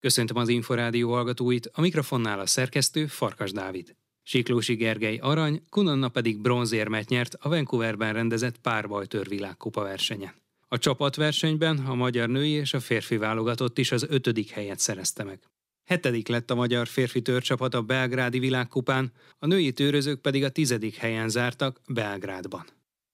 Köszöntöm az Inforádió hallgatóit, a mikrofonnál a szerkesztő Farkas Dávid. Siklósi Gergely arany, Kun Anna pedig bronzérmet nyert a Vancouverben rendezett párbajtőr világkupa versenyen. A csapatversenyben a magyar női és a férfi válogatott is az 5. helyet szerezte meg. 7. lett a magyar férfi tőrcsapat a belgrádi világkupán, a női tőrözők pedig a 10. helyen zártak Belgrádban.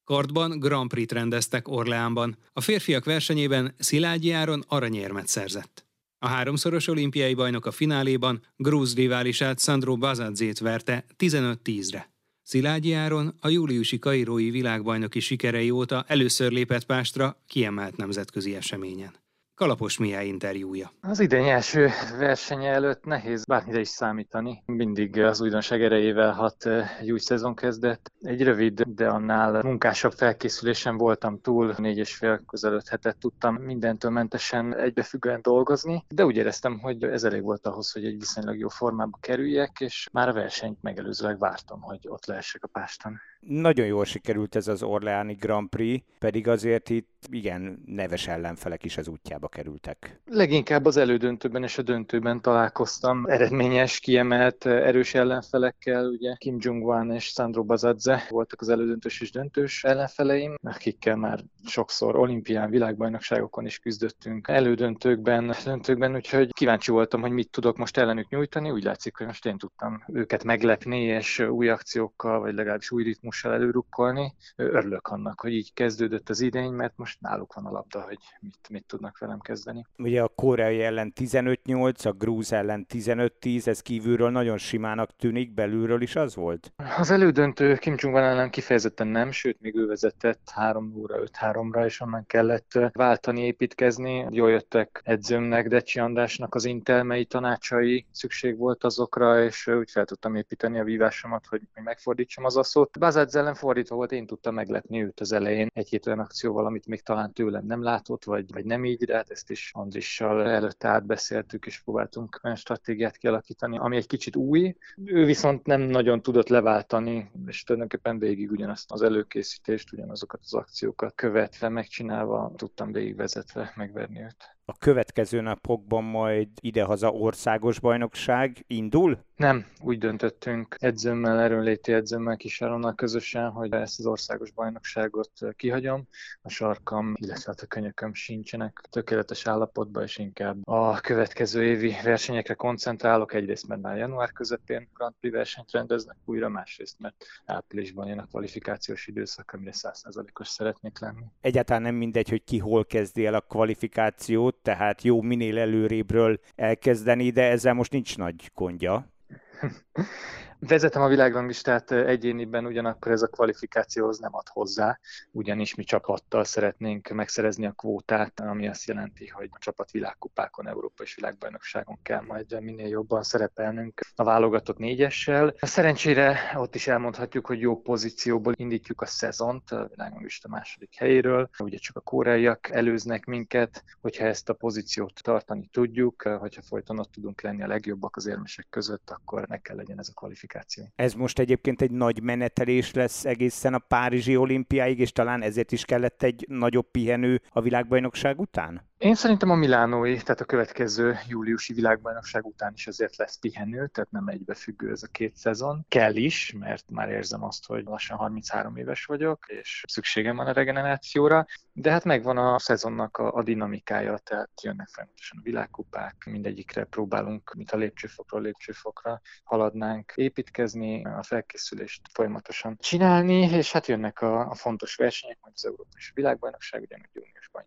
Kardban Grand Prix-t rendeztek Orleánban, a férfiak versenyében Szilágyi Áron aranyérmet szerzett. A 3-szoros olimpiai bajnok a fináléban grúz riválisát Sandro Bazadzét verte 15-10-re. Szilágyi Áron a júliusi kairói világbajnoki sikerei óta először lépett pástra kiemelt nemzetközi eseményen. Kalapos Mihály interjúja. Az idény első versenye előtt nehéz bármire is számítani. Mindig az újdonság erejével hat egy új szezon kezdett. Egy rövid, de annál munkásabb felkészülésen voltam túl. 4,5 közel 5 hetet tudtam mindentől mentesen egybefüggően dolgozni, de úgy éreztem, hogy ez elég volt ahhoz, hogy egy viszonylag jó formába kerüljek, és már a versenyt megelőzőleg vártam, hogy ott lehessek a pástán. Nagyon jól sikerült ez az orleáni Grand Prix, pedig azért itt igen neves ellenfelek is az útjába kerültek. Leginkább az elődöntőben és a döntőben találkoztam eredményes, kiemelt, erős ellenfelekkel. Ugye Kim Junghwan és Sandro Bazadze voltak az elődöntős és döntős ellenfeleim, akikkel már sokszor olimpián, világbajnokságokon is küzdöttünk elődöntőkben, úgyhogy kíváncsi voltam, hogy mit tudok most ellenük nyújtani. Úgy látszik, hogy most én tudtam őket meglepni, és új akciókkal, vagy legalábbis új ritmus előrukkolni. Örülök annak, hogy így kezdődött az idény, mert most náluk van a labda, hogy mit tudnak velem kezdeni. Ugye a koreai ellen 15-8, a grúz ellen 15-10, ez kívülről nagyon simának tűnik, belülről is az volt? Az elődöntő Kim Junghwan ellen kifejezetten nem, sőt még ő vezetett 3-0-ra, 5-3-ra, és onnan kellett váltani, építkezni. Jól jöttek edzőmnek, de Csi Andrásnak az intelmei, tanácsai, szükség volt azokra, és úgy fel tudtam építeni a vívásomat, hogy megfordítsam az asszót. Az ellen fordítva volt, én tudtam meglepni őt az elején egy-két olyan akcióval, amit még talán tőlem nem látott, vagy nem így, de hát ezt is Andrissal előtte átbeszéltük, és próbáltunk olyan stratégiát kialakítani, ami egy kicsit új. Ő viszont nem nagyon tudott leváltani, és tulajdonképpen végig ugyanazt az előkészítést, ugyanazokat az akciókat követve, megcsinálva, tudtam végigvezetve megverni őt. A következő napokban majd idehaza országos bajnokság indul? Nem, úgy döntöttünk edzőmmel, erőnléti edzőmmel, Kis Aronnal közösen, hogy ezt az országos bajnokságot kihagyom. A sarkam, illetve a könyököm sincsenek tökéletes állapotban, és inkább a következő évi versenyekre koncentrálok. Egyrészt, mert már január közepén Grand Prix versenyt rendeznek újra, másrészt, mert áprilisban jön a kvalifikációs időszak, amire 100%-os szeretnék lenni. Egyáltalán nem mindegy, hogy ki hol kezdi el a kvalifikációt, tehát jó minél előrébről elkezdeni, de ezzel most nincs nagy gondja. Vezetem a világranglistát egyéniben, ugyanakkor ez a kvalifikációhoz nem ad hozzá, ugyanis mi csapattal szeretnénk megszerezni a kvótát, ami azt jelenti, hogy a csapat világkupákon, Európa és világbajnokságon kell majd minél jobban szerepelnünk a válogatott 4-essel. Szerencsére ott is elmondhatjuk, hogy jó pozícióból indítjuk a szezont, a világranglista második helyéről, ugye csak a koreaiak előznek minket, hogyha ezt a pozíciót tartani tudjuk, hogyha folyton ott tudunk lenni a legjobbak az érmesek között, akkor meg kell legyen ez a kvalifikáció. Ez most egyébként egy nagy menetelés lesz egészen a párizsi olimpiáig, és talán ezért is kellett egy nagyobb pihenő a világbajnokság után? Én szerintem a milánói, tehát a következő júliusi világbajnokság után is azért lesz pihenő, tehát nem egybefüggő ez a két szezon. Kell is, mert már érzem azt, hogy lassan 33 éves vagyok, és szükségem van a regenerációra, de hát megvan a szezonnak a dinamikája, tehát jönnek folyamatosan a világkupák, mindegyikre próbálunk, mint a lépcsőfokról lépcsőfokra haladnánk, építkezni, a felkészülést folyamatosan csinálni, és hát jönnek a fontos versenyek, majd az Európai Világbajnokság, ugyanúgy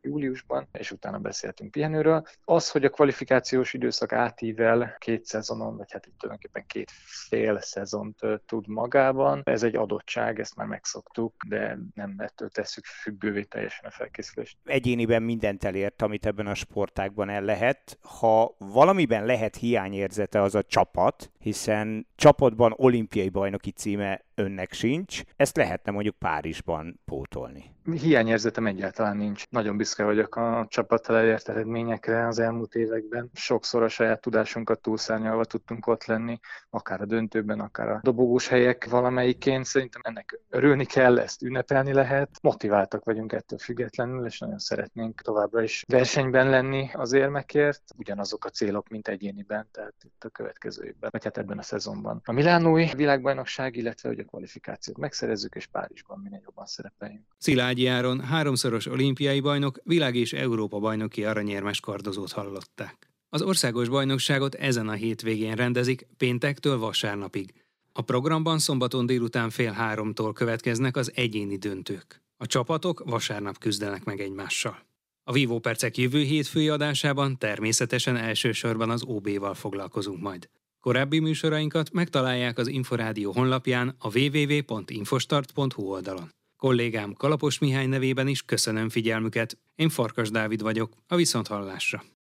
júliusban, és utána beszéltünk pihenőről. Az, hogy a kvalifikációs időszak átível két szezonon, vagy hát itt tulajdonképpen két fél szezont tud magában, ez egy adottság, ezt már megszoktuk, de nem ettől tesszük függővé teljesen a felkészülést. Egyéniben mindent elért, amit ebben a sportágban el lehet. Ha valamiben lehet hiányérzete, az a csapat, hiszen csapatban olimpiai bajnoki címe önnek sincs, ezt lehetne mondjuk Párizsban pótolni. Hiányérzetem egyáltalán nincs. Nagyon büszke vagyok a csapattal elért eredményekre az elmúlt években. Sokszor a saját tudásunkat túlszárnyalva tudtunk ott lenni, akár a döntőben, akár a dobogós helyek valamelyikén. Szerintem ennek örülni kell, ezt ünnepelni lehet. Motiváltak vagyunk ettől függetlenül, és nagyon szeretnénk továbbra is versenyben lenni az érmekért. Ugyanazok a célok, mint egyéniben, tehát itt a következő évben, vagy hát ebben a szezonban. A milánói világbajnokság, illetve ugye a kvalifikációt megszerezzük, és Párizsban minél jobban szerepeljünk. Szilágyi Áron, háromszoros olimpiai bajnok, világ és Európa bajnoki aranyérmes kardozót hallották. Az országos bajnokságot ezen a hétvégén rendezik, péntektől vasárnapig. A programban szombaton délután 14:30-tól következnek az egyéni döntők. A csapatok vasárnap küzdenek meg egymással. A Vívópercek jövő hétfői adásában természetesen elsősorban az OB-val foglalkozunk majd. Korábbi műsorainkat megtalálják az Inforádió honlapján, a www.infostart.hu oldalon. Kollégám Kalapos Mihály nevében is köszönöm figyelmüket. Én Farkas Dávid vagyok, a viszonthallásra.